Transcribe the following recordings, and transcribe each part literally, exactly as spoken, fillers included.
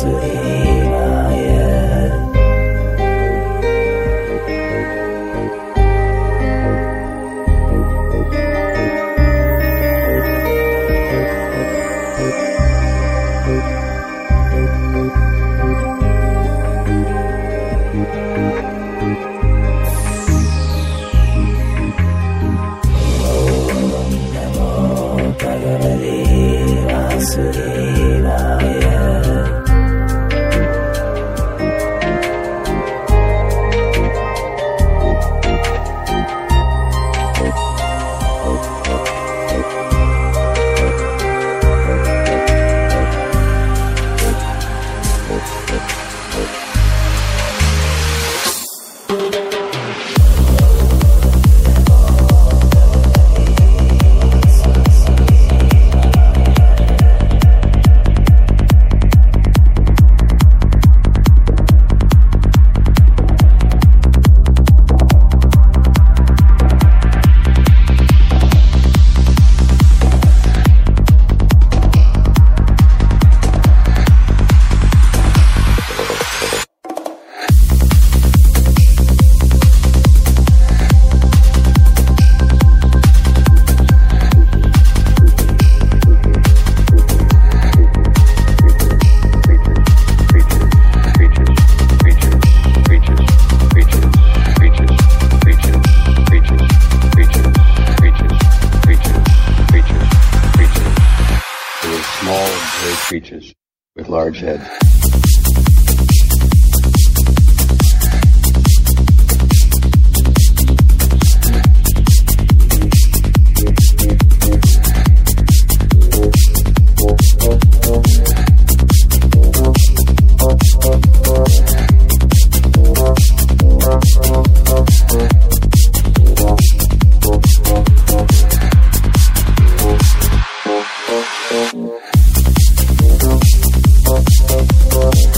zu Israel. Creatures with large heads. We'll be right back.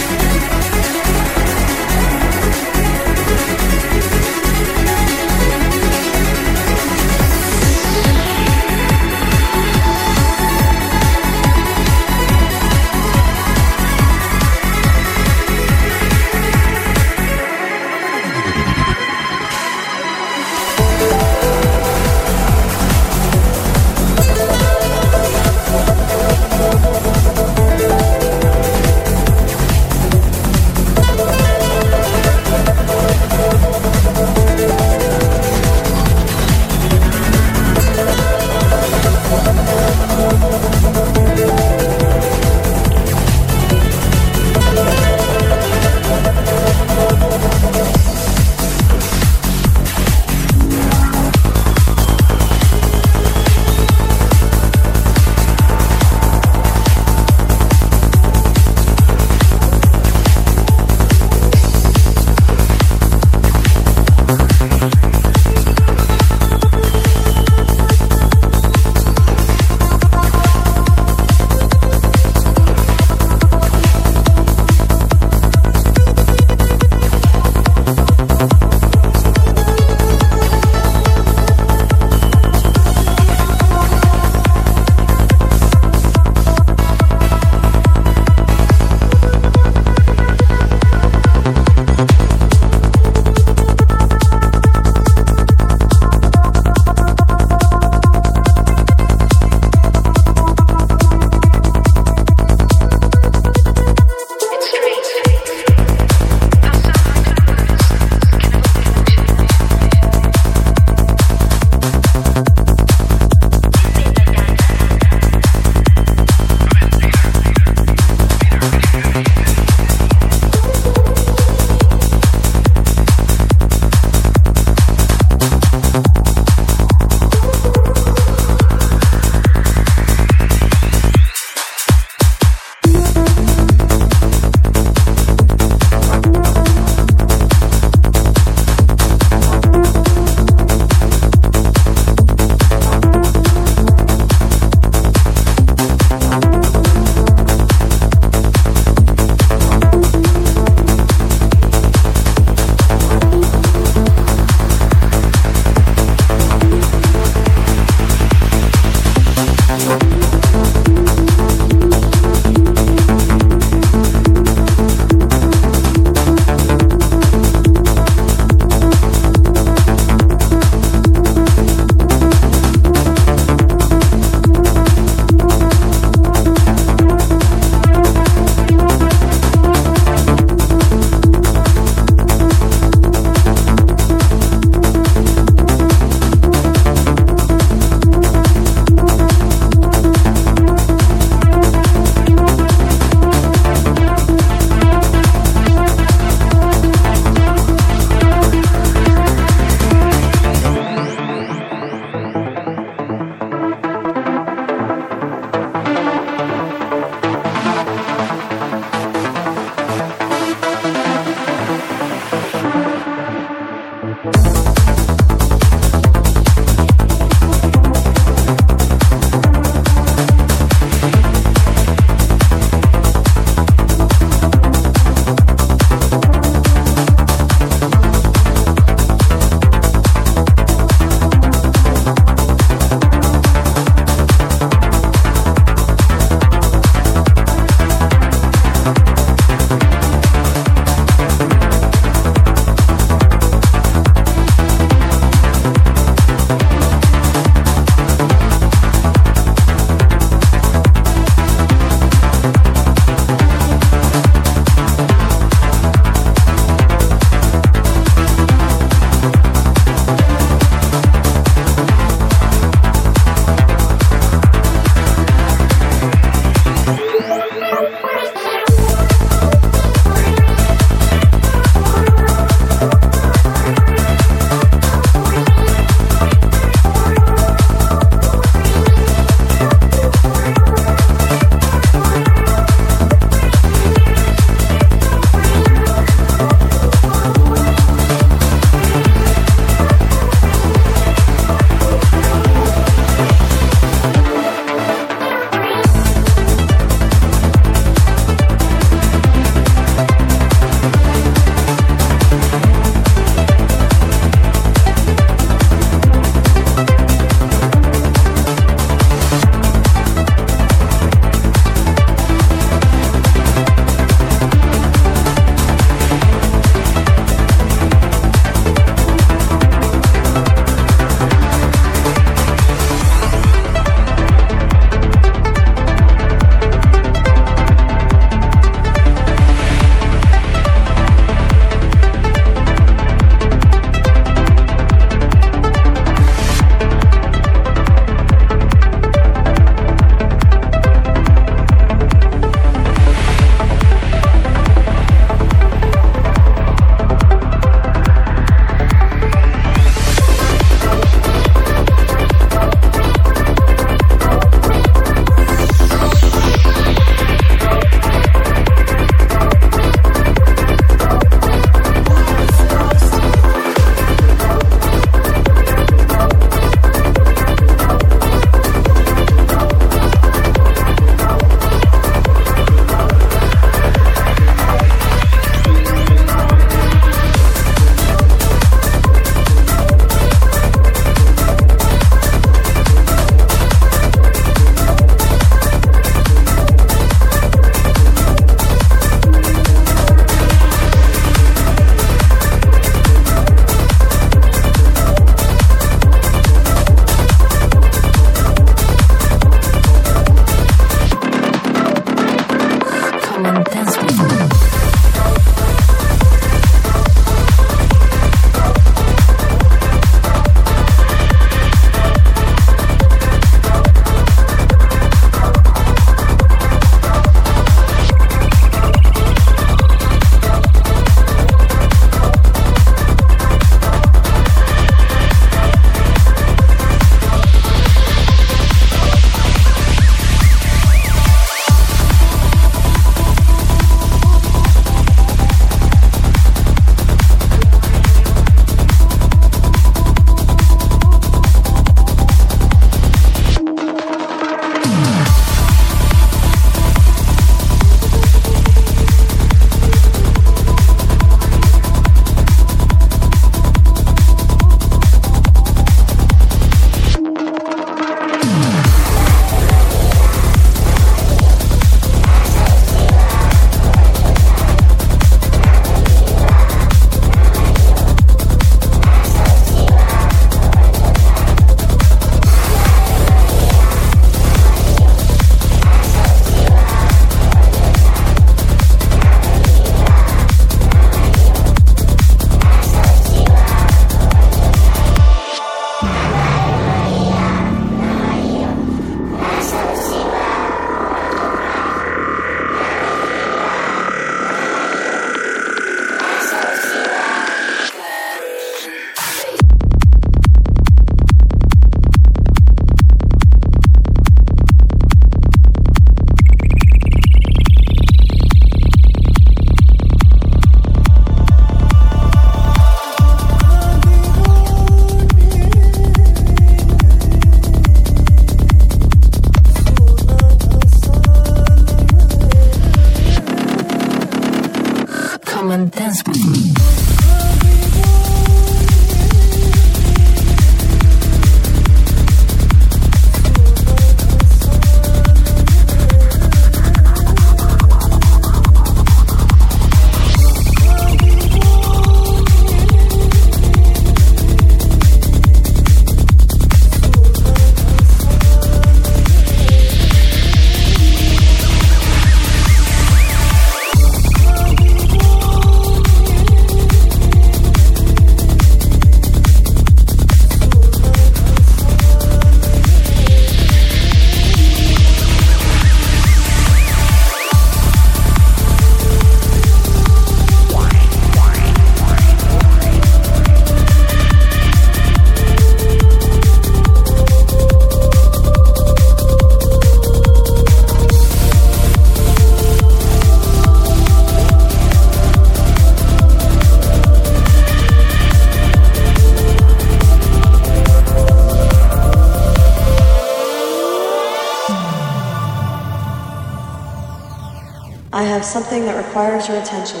Something that requires your attention.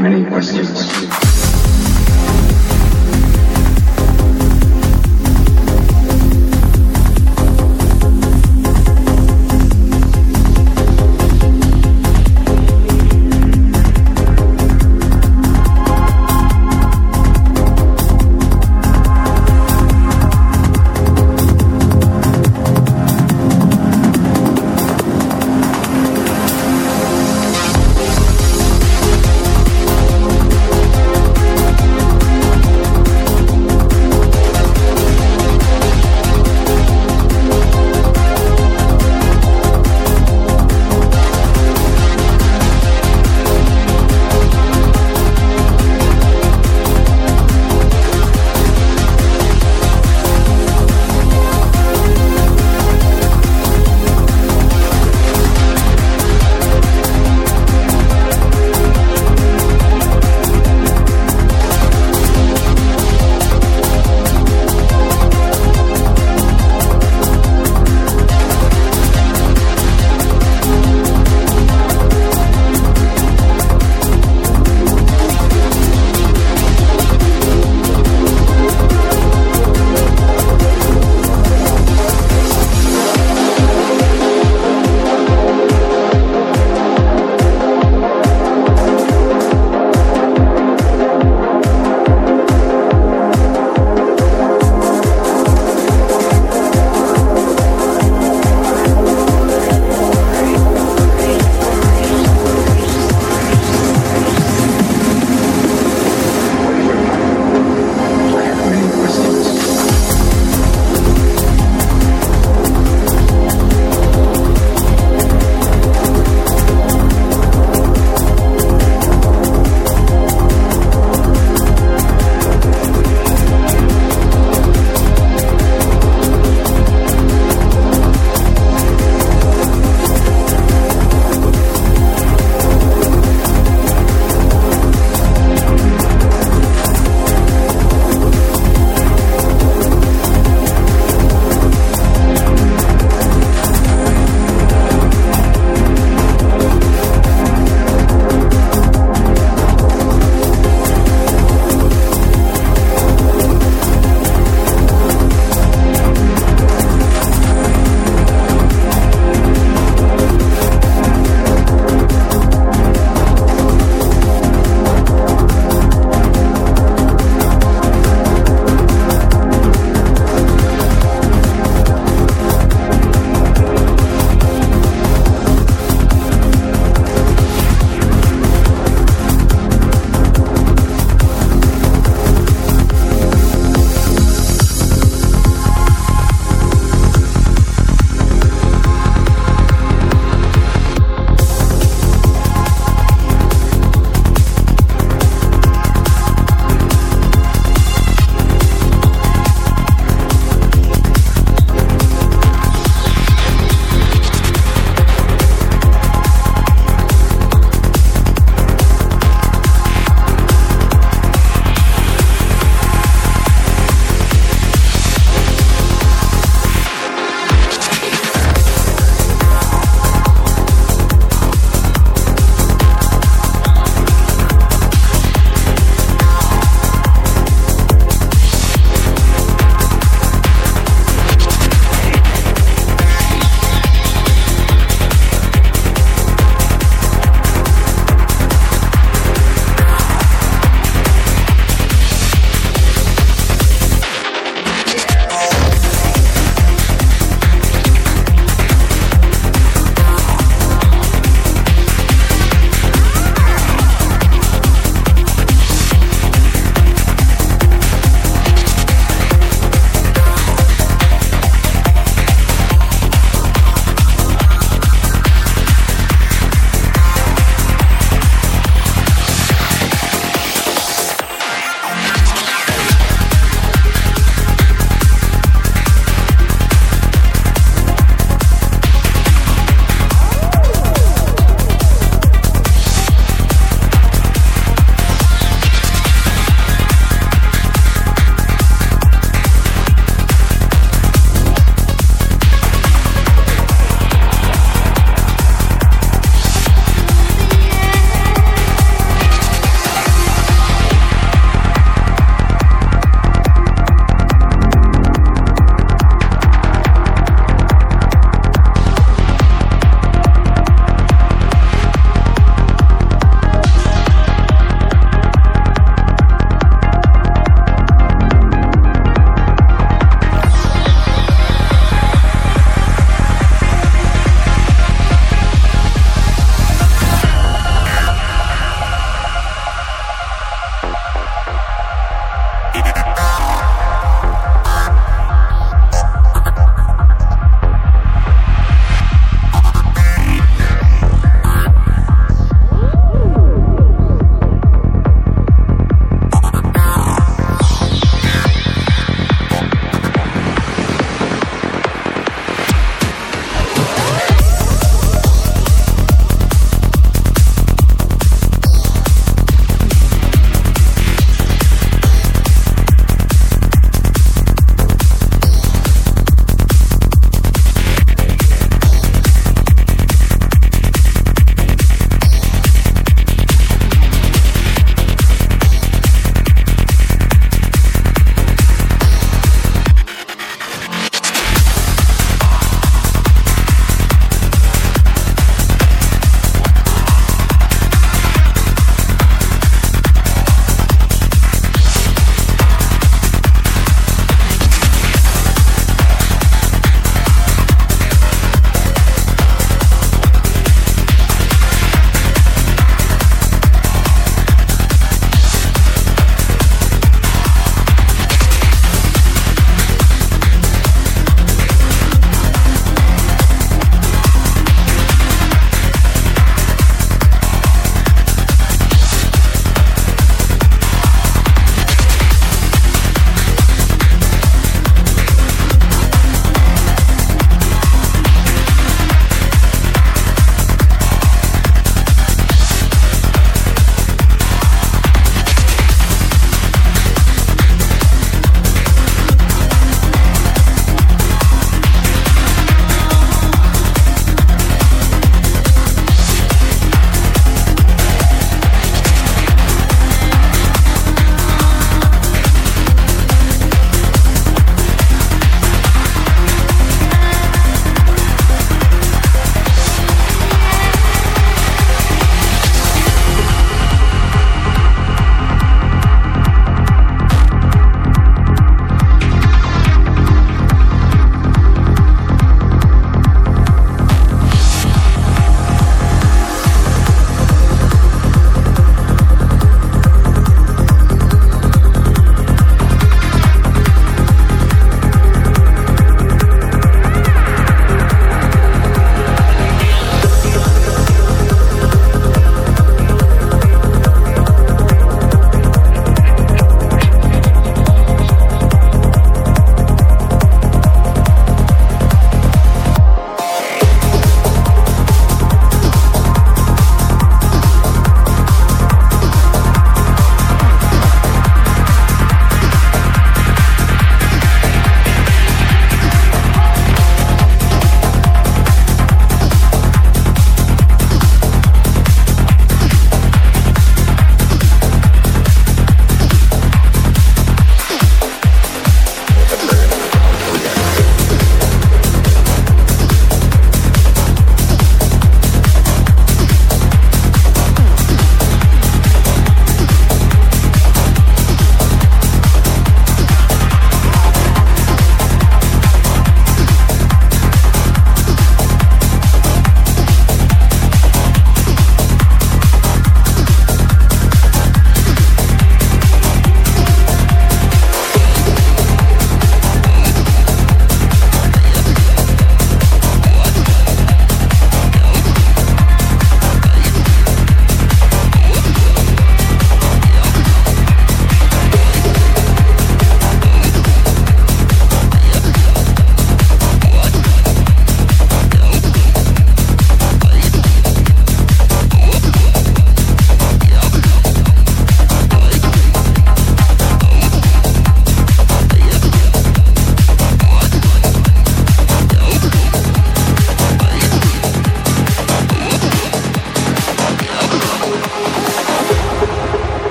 many questions.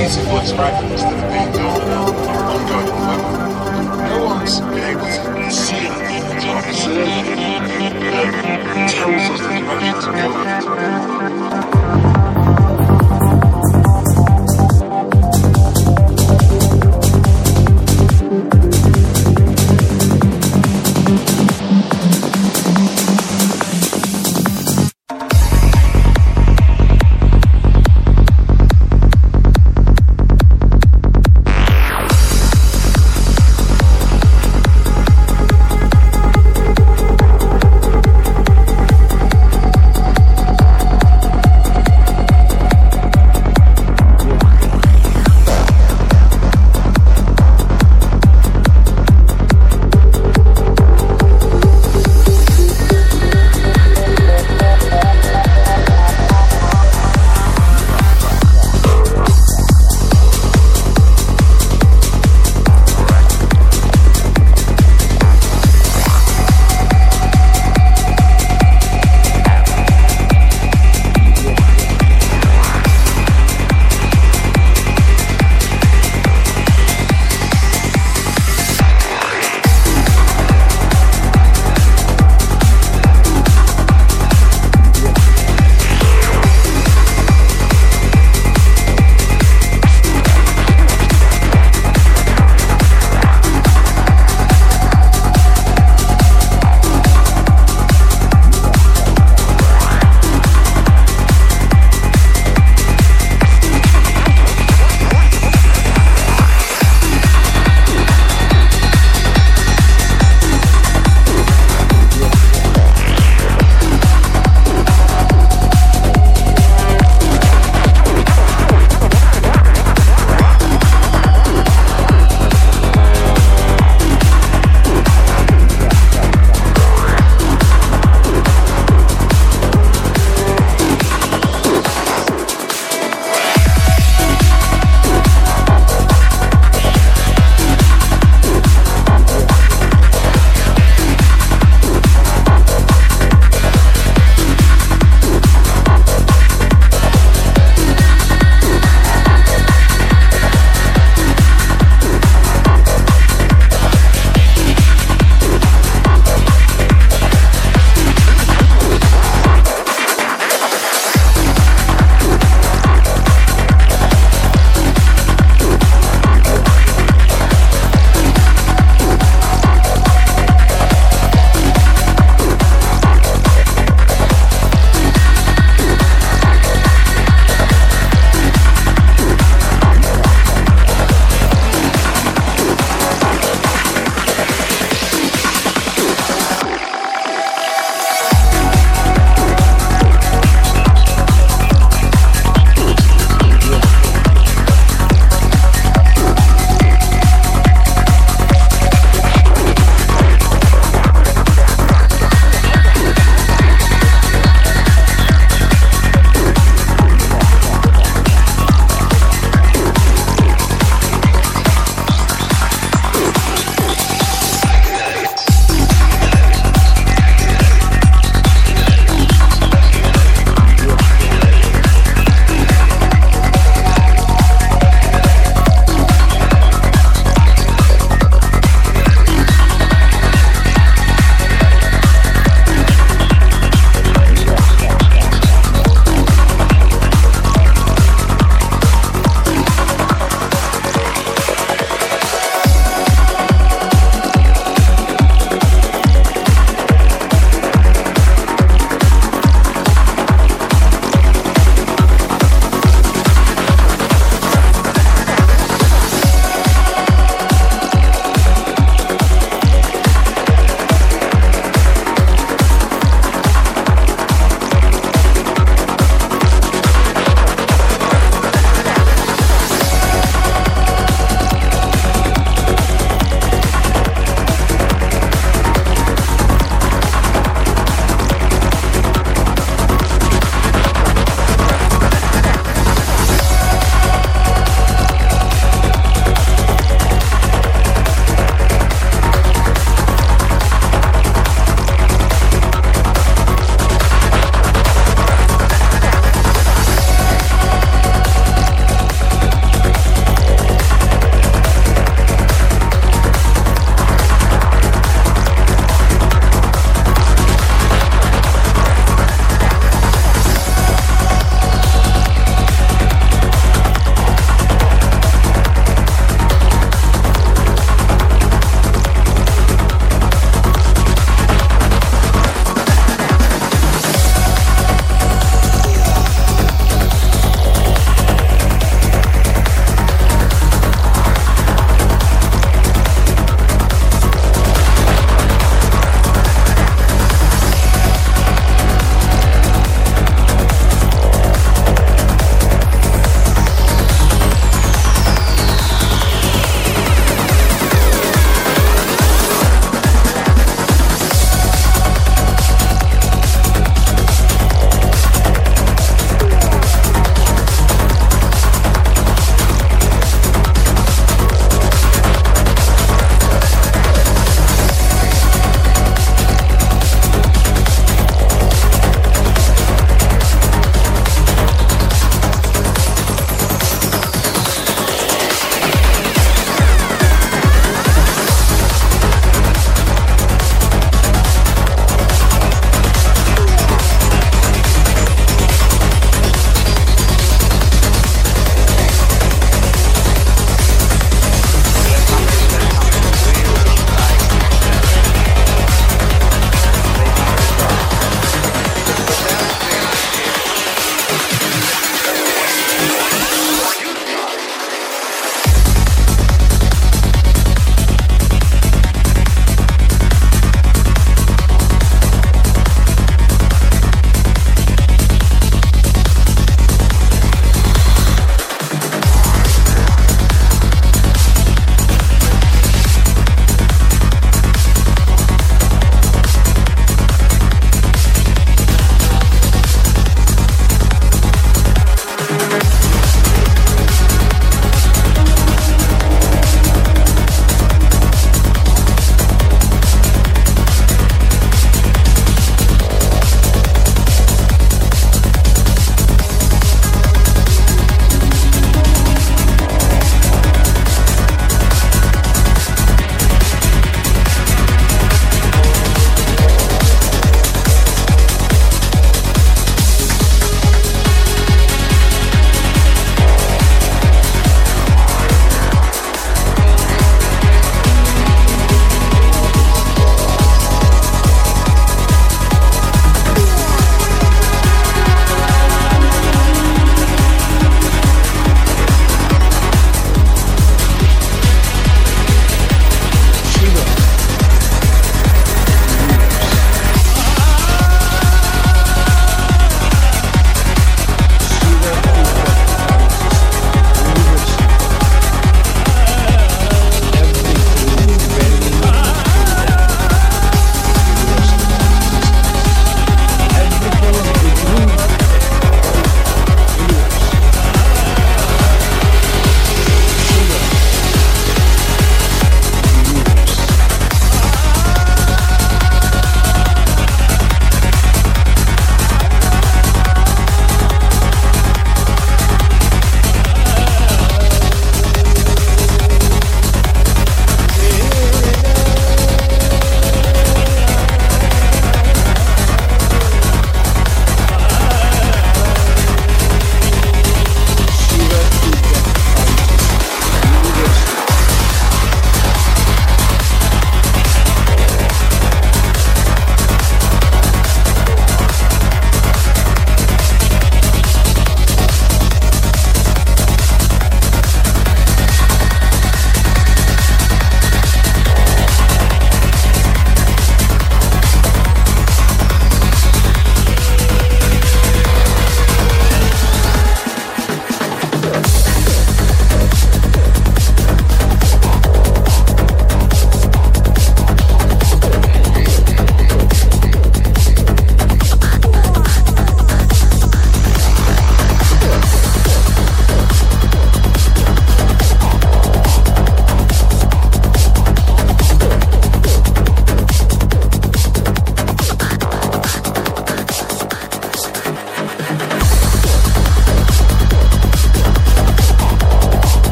easy what's right instead of being told I'm going to no one's been able to see it or observe it that tells us that you have to go.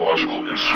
biological issues.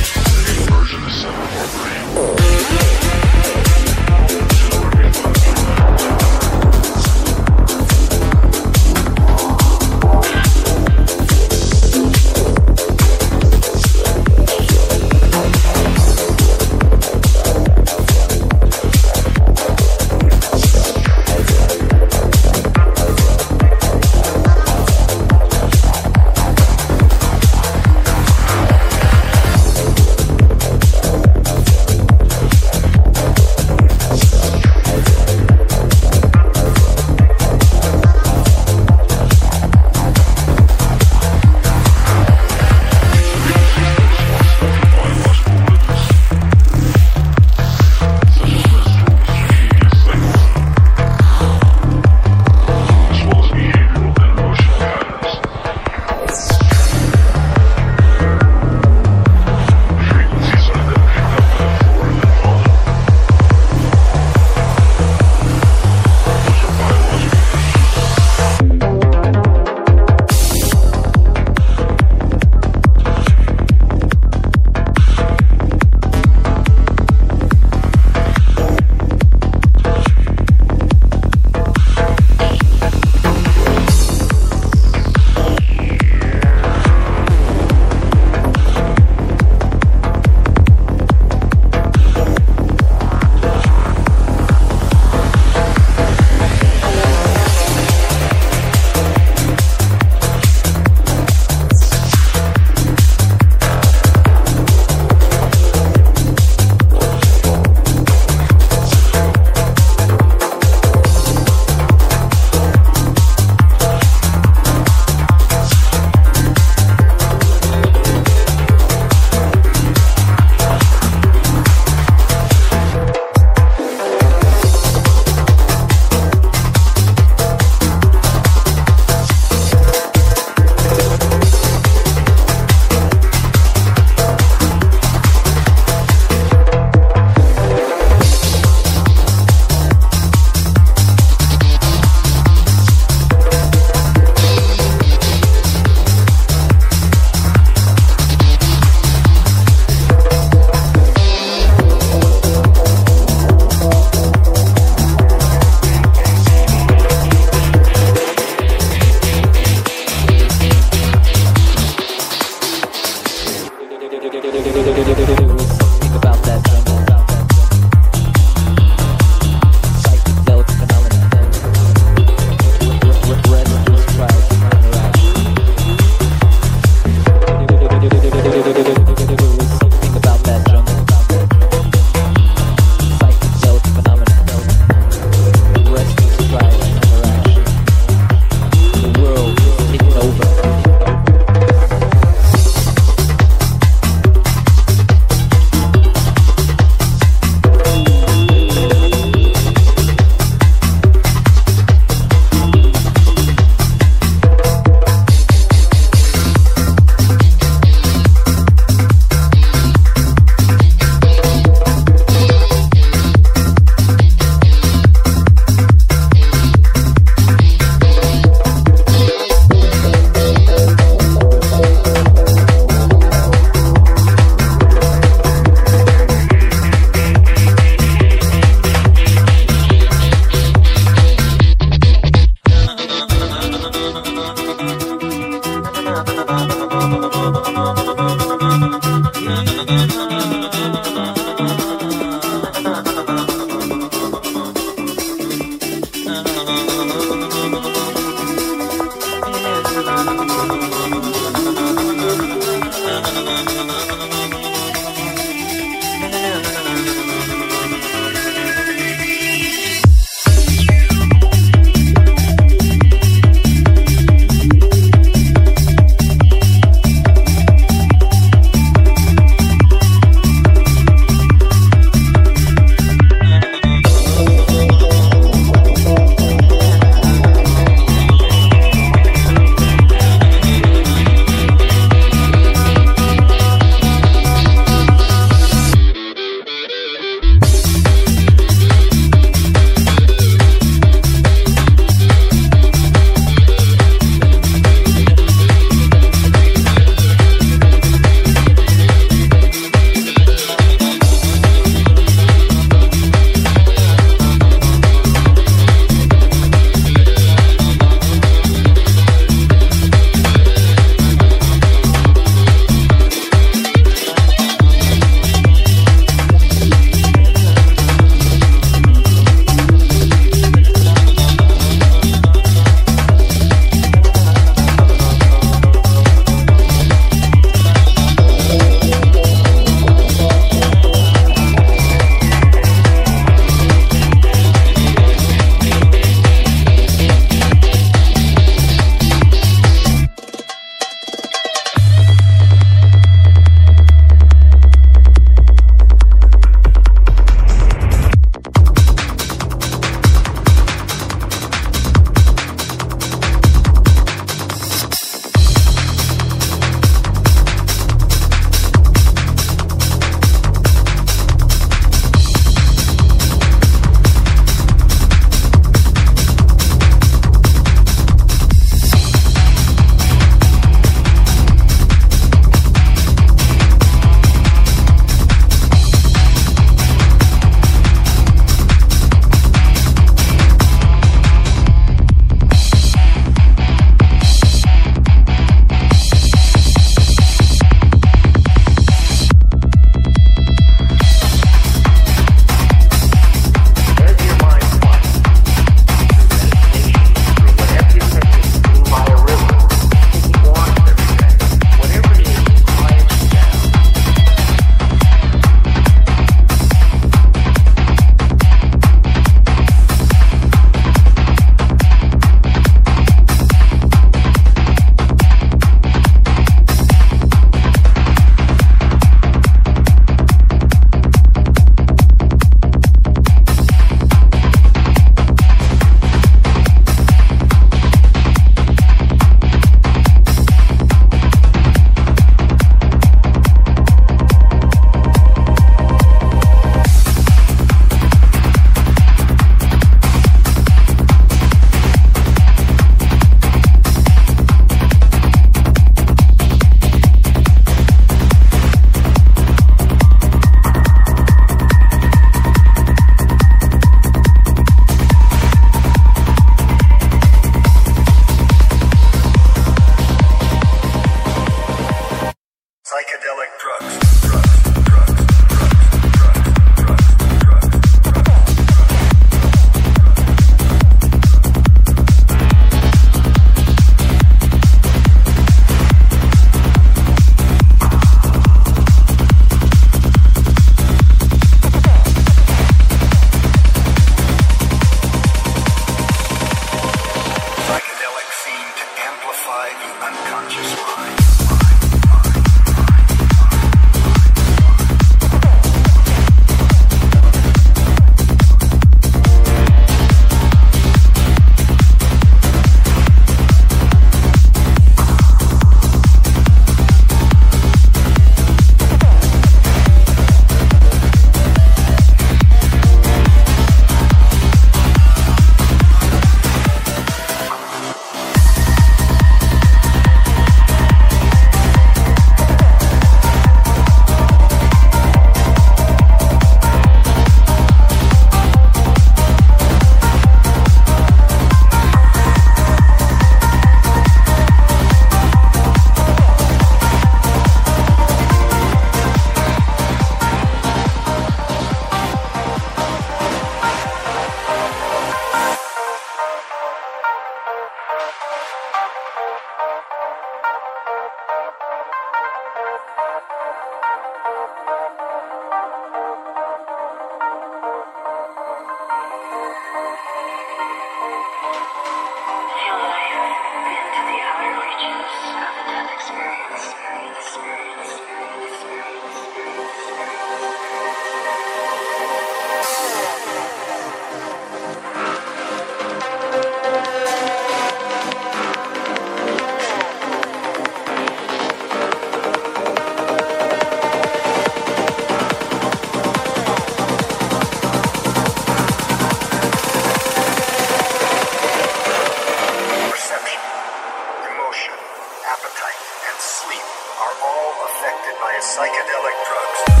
appetite, and sleep are all affected by psychedelic drugs.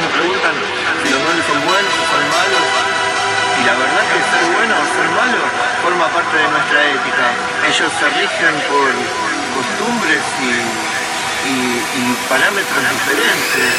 me preguntan si los duendes son buenos o son malos, y la verdad que ser bueno o ser malo forma parte de nuestra ética. Ellos se rigen por costumbres y, y, y parámetros diferentes.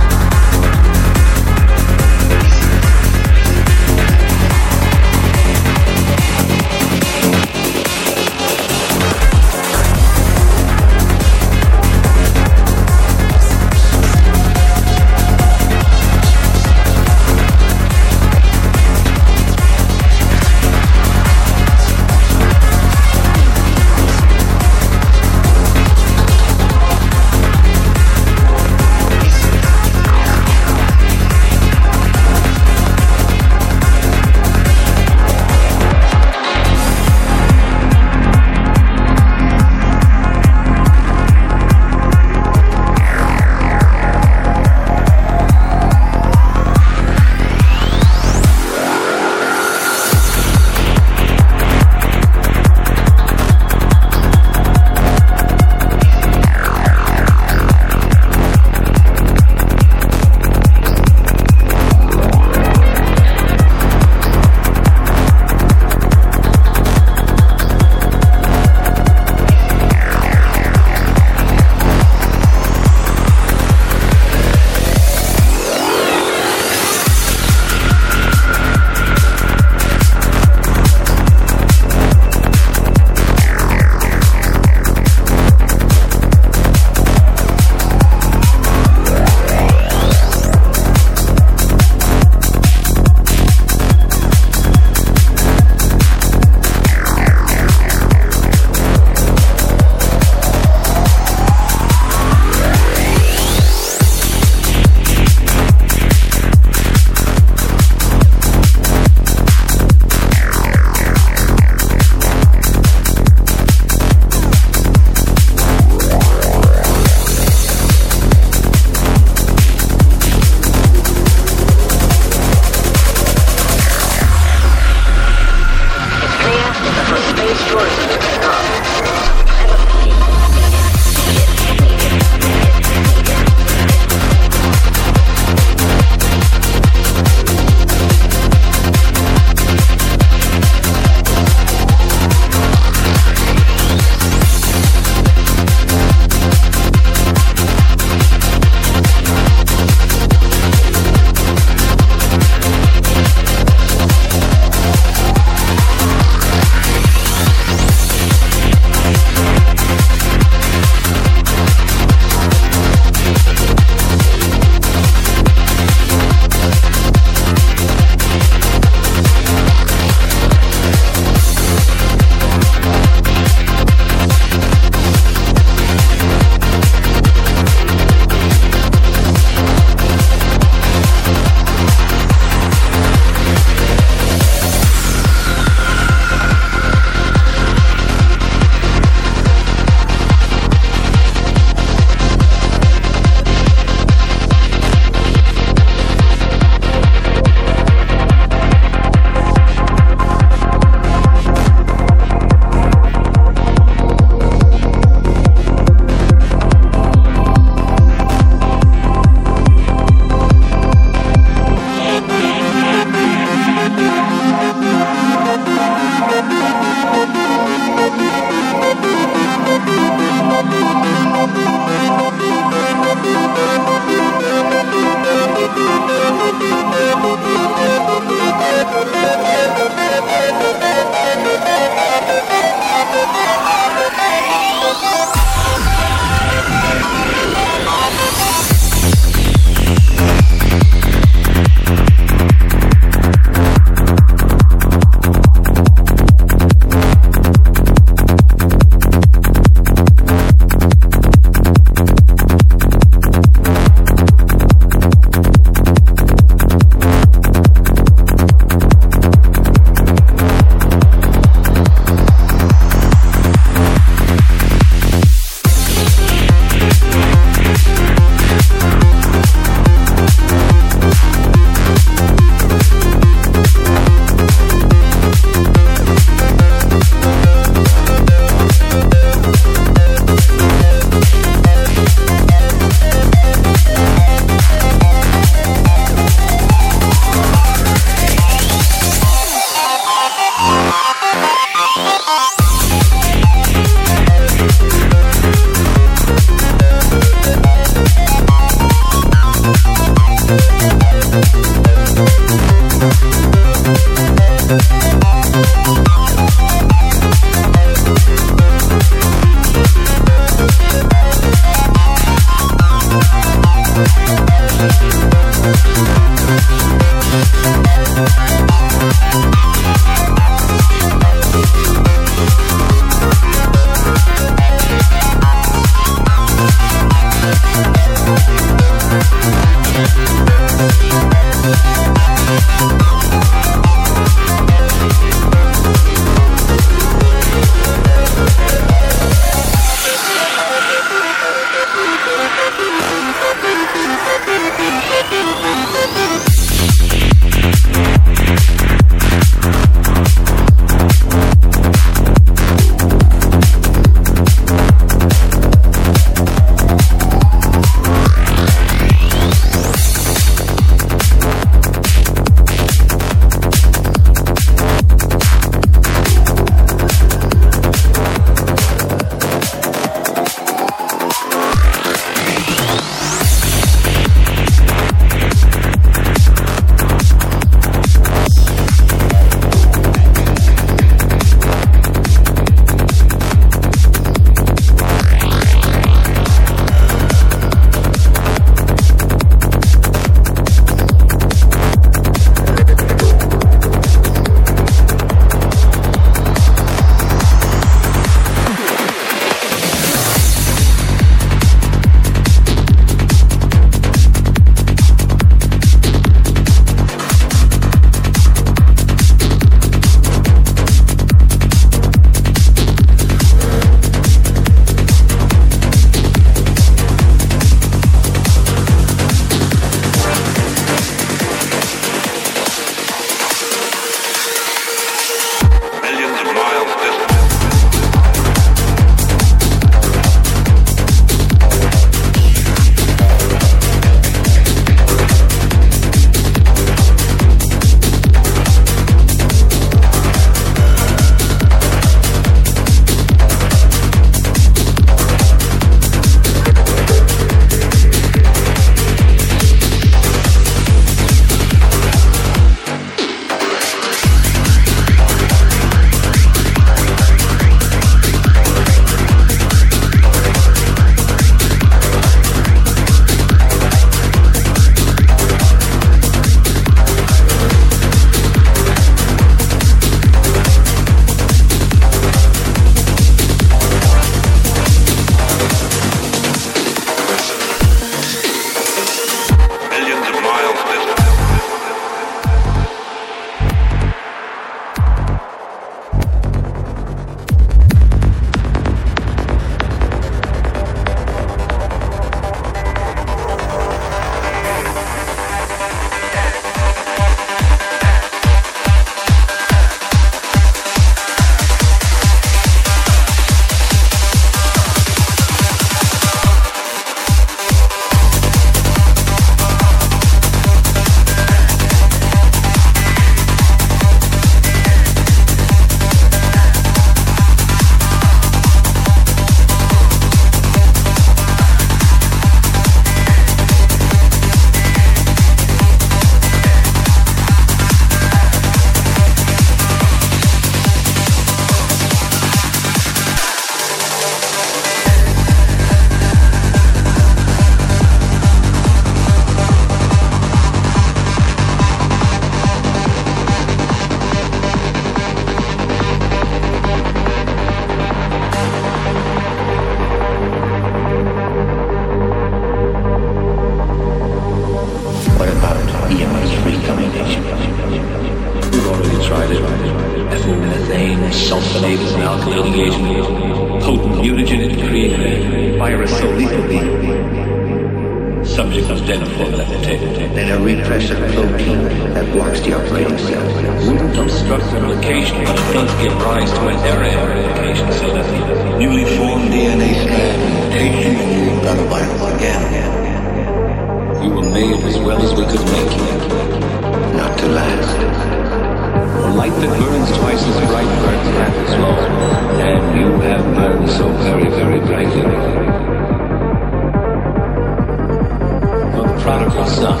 Prodigal son,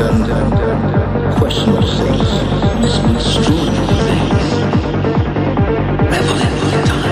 um, question of faith, misconstrued faith, revelatory time.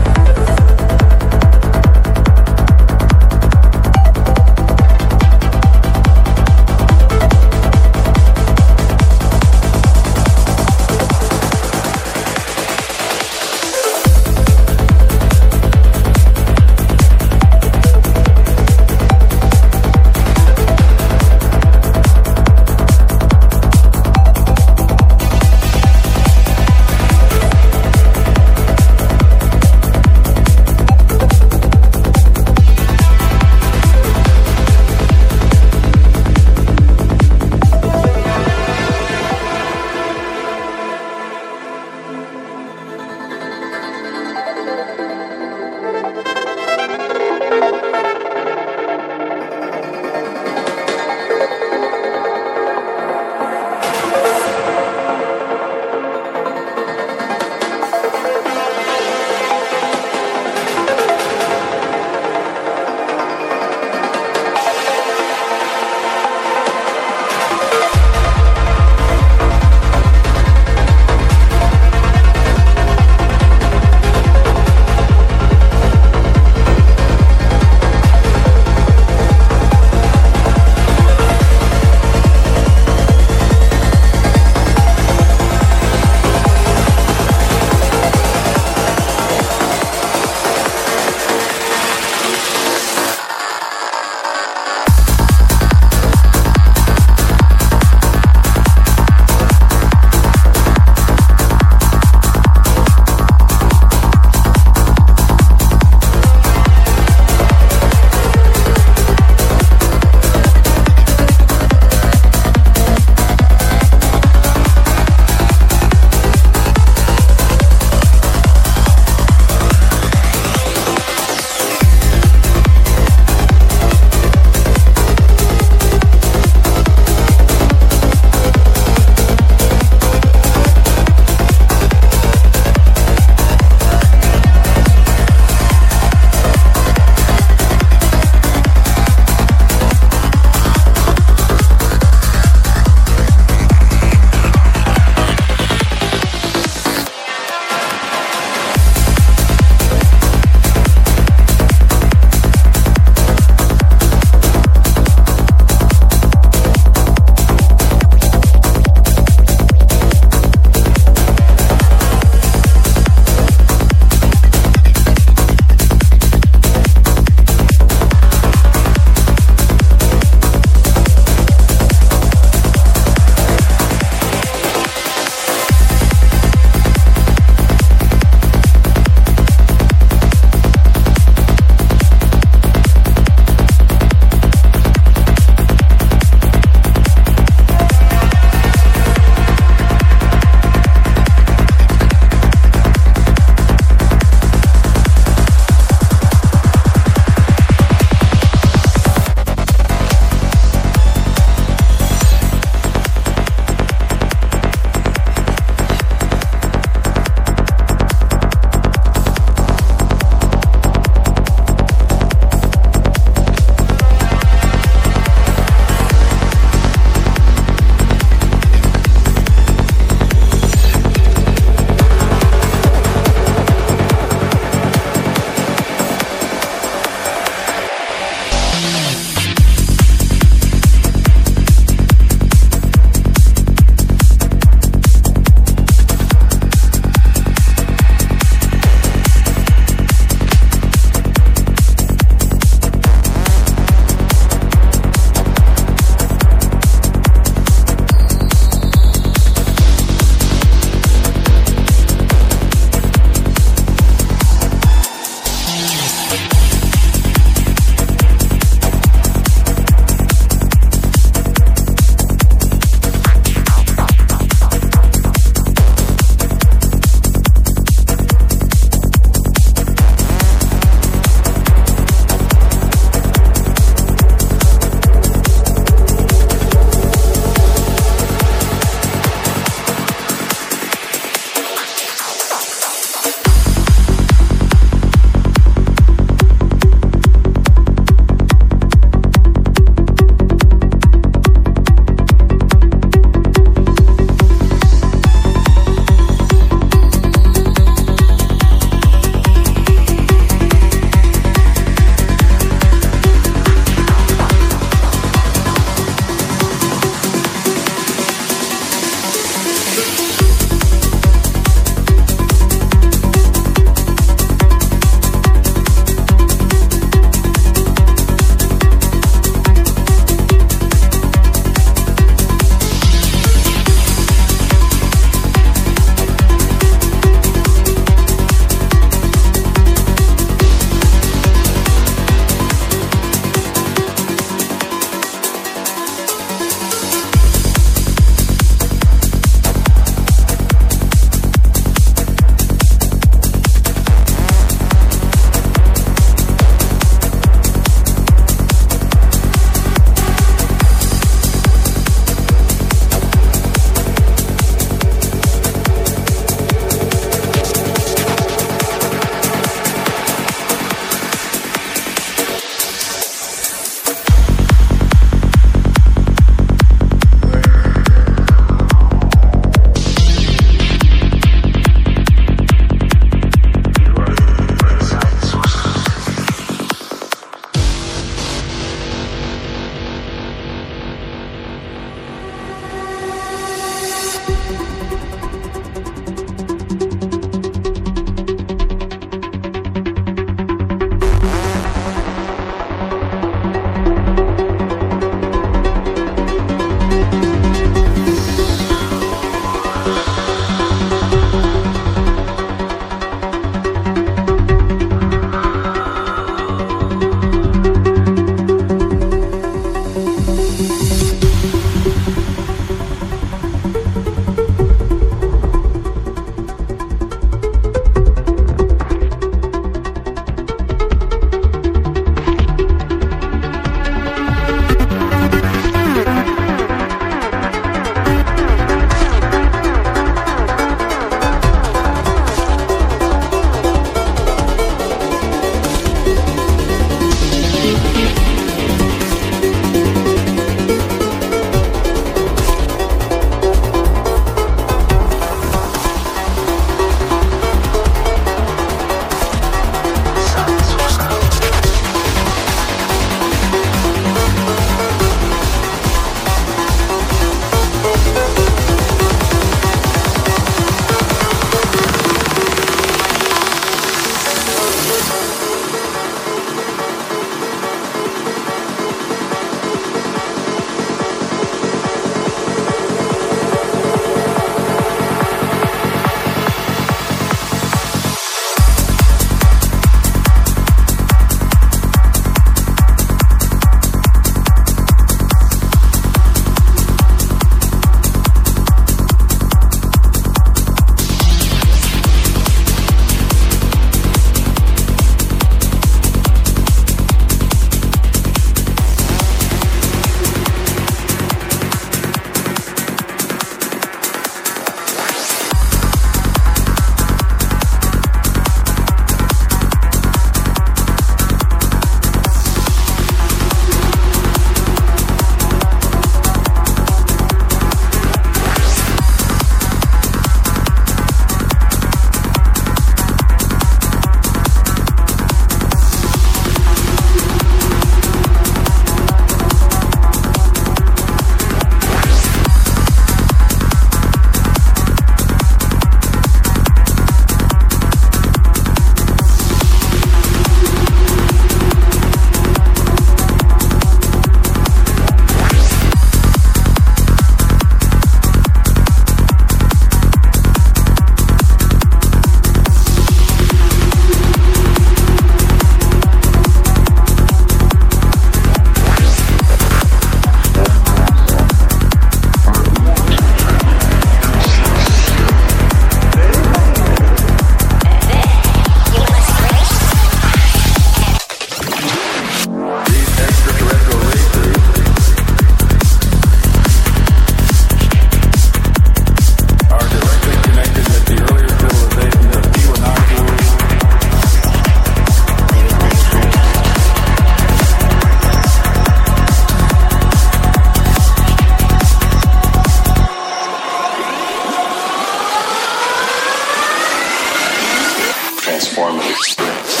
transformative experience.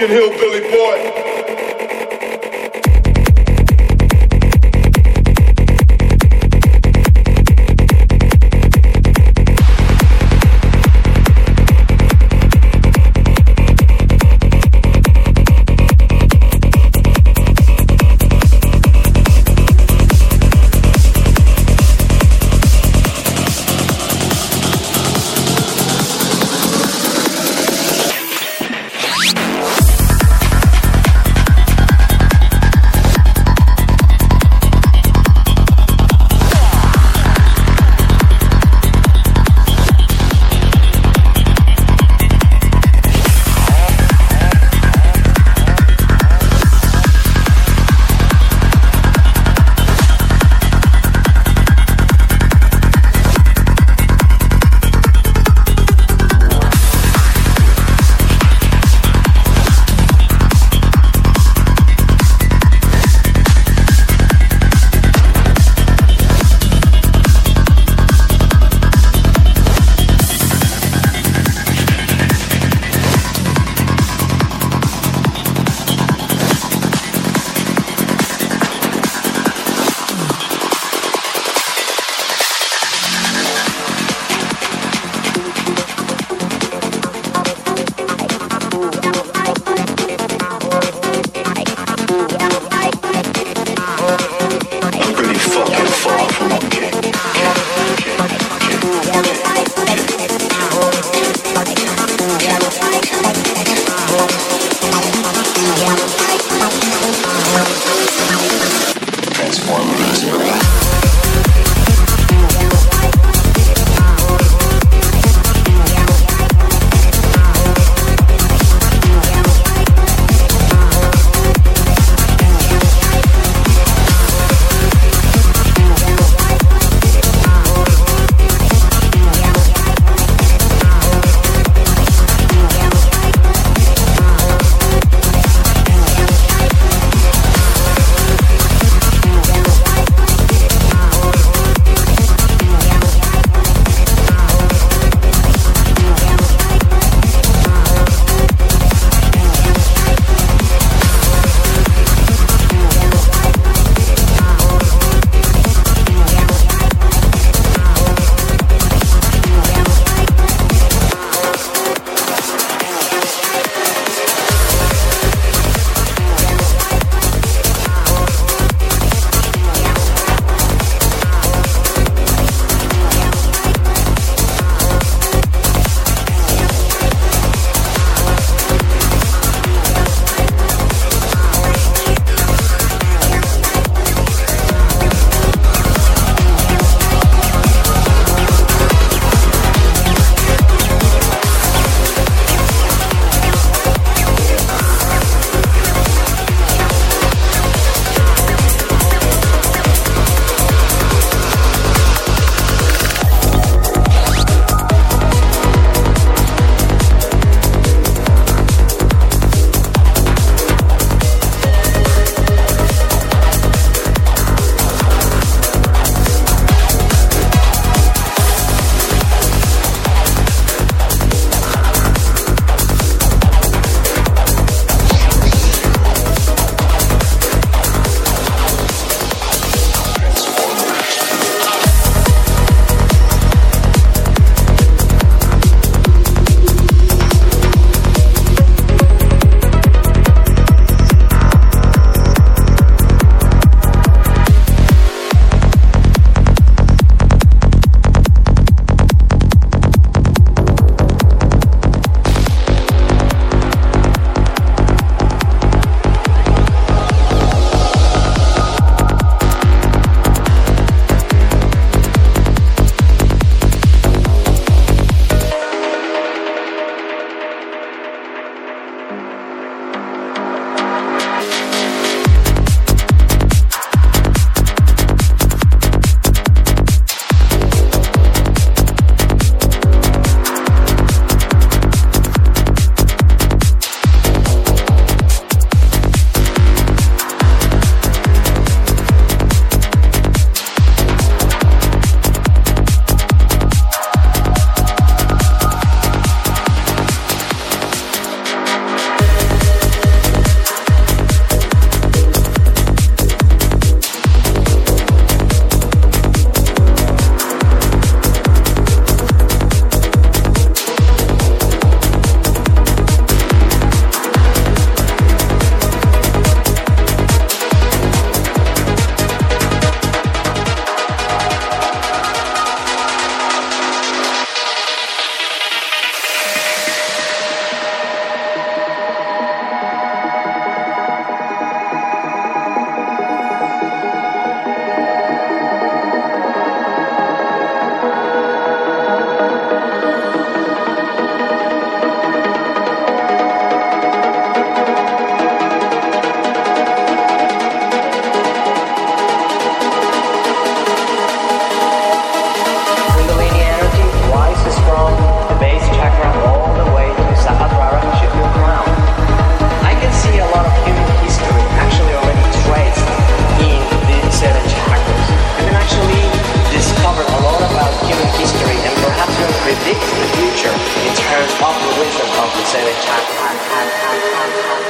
Hillbilly boy. so it can.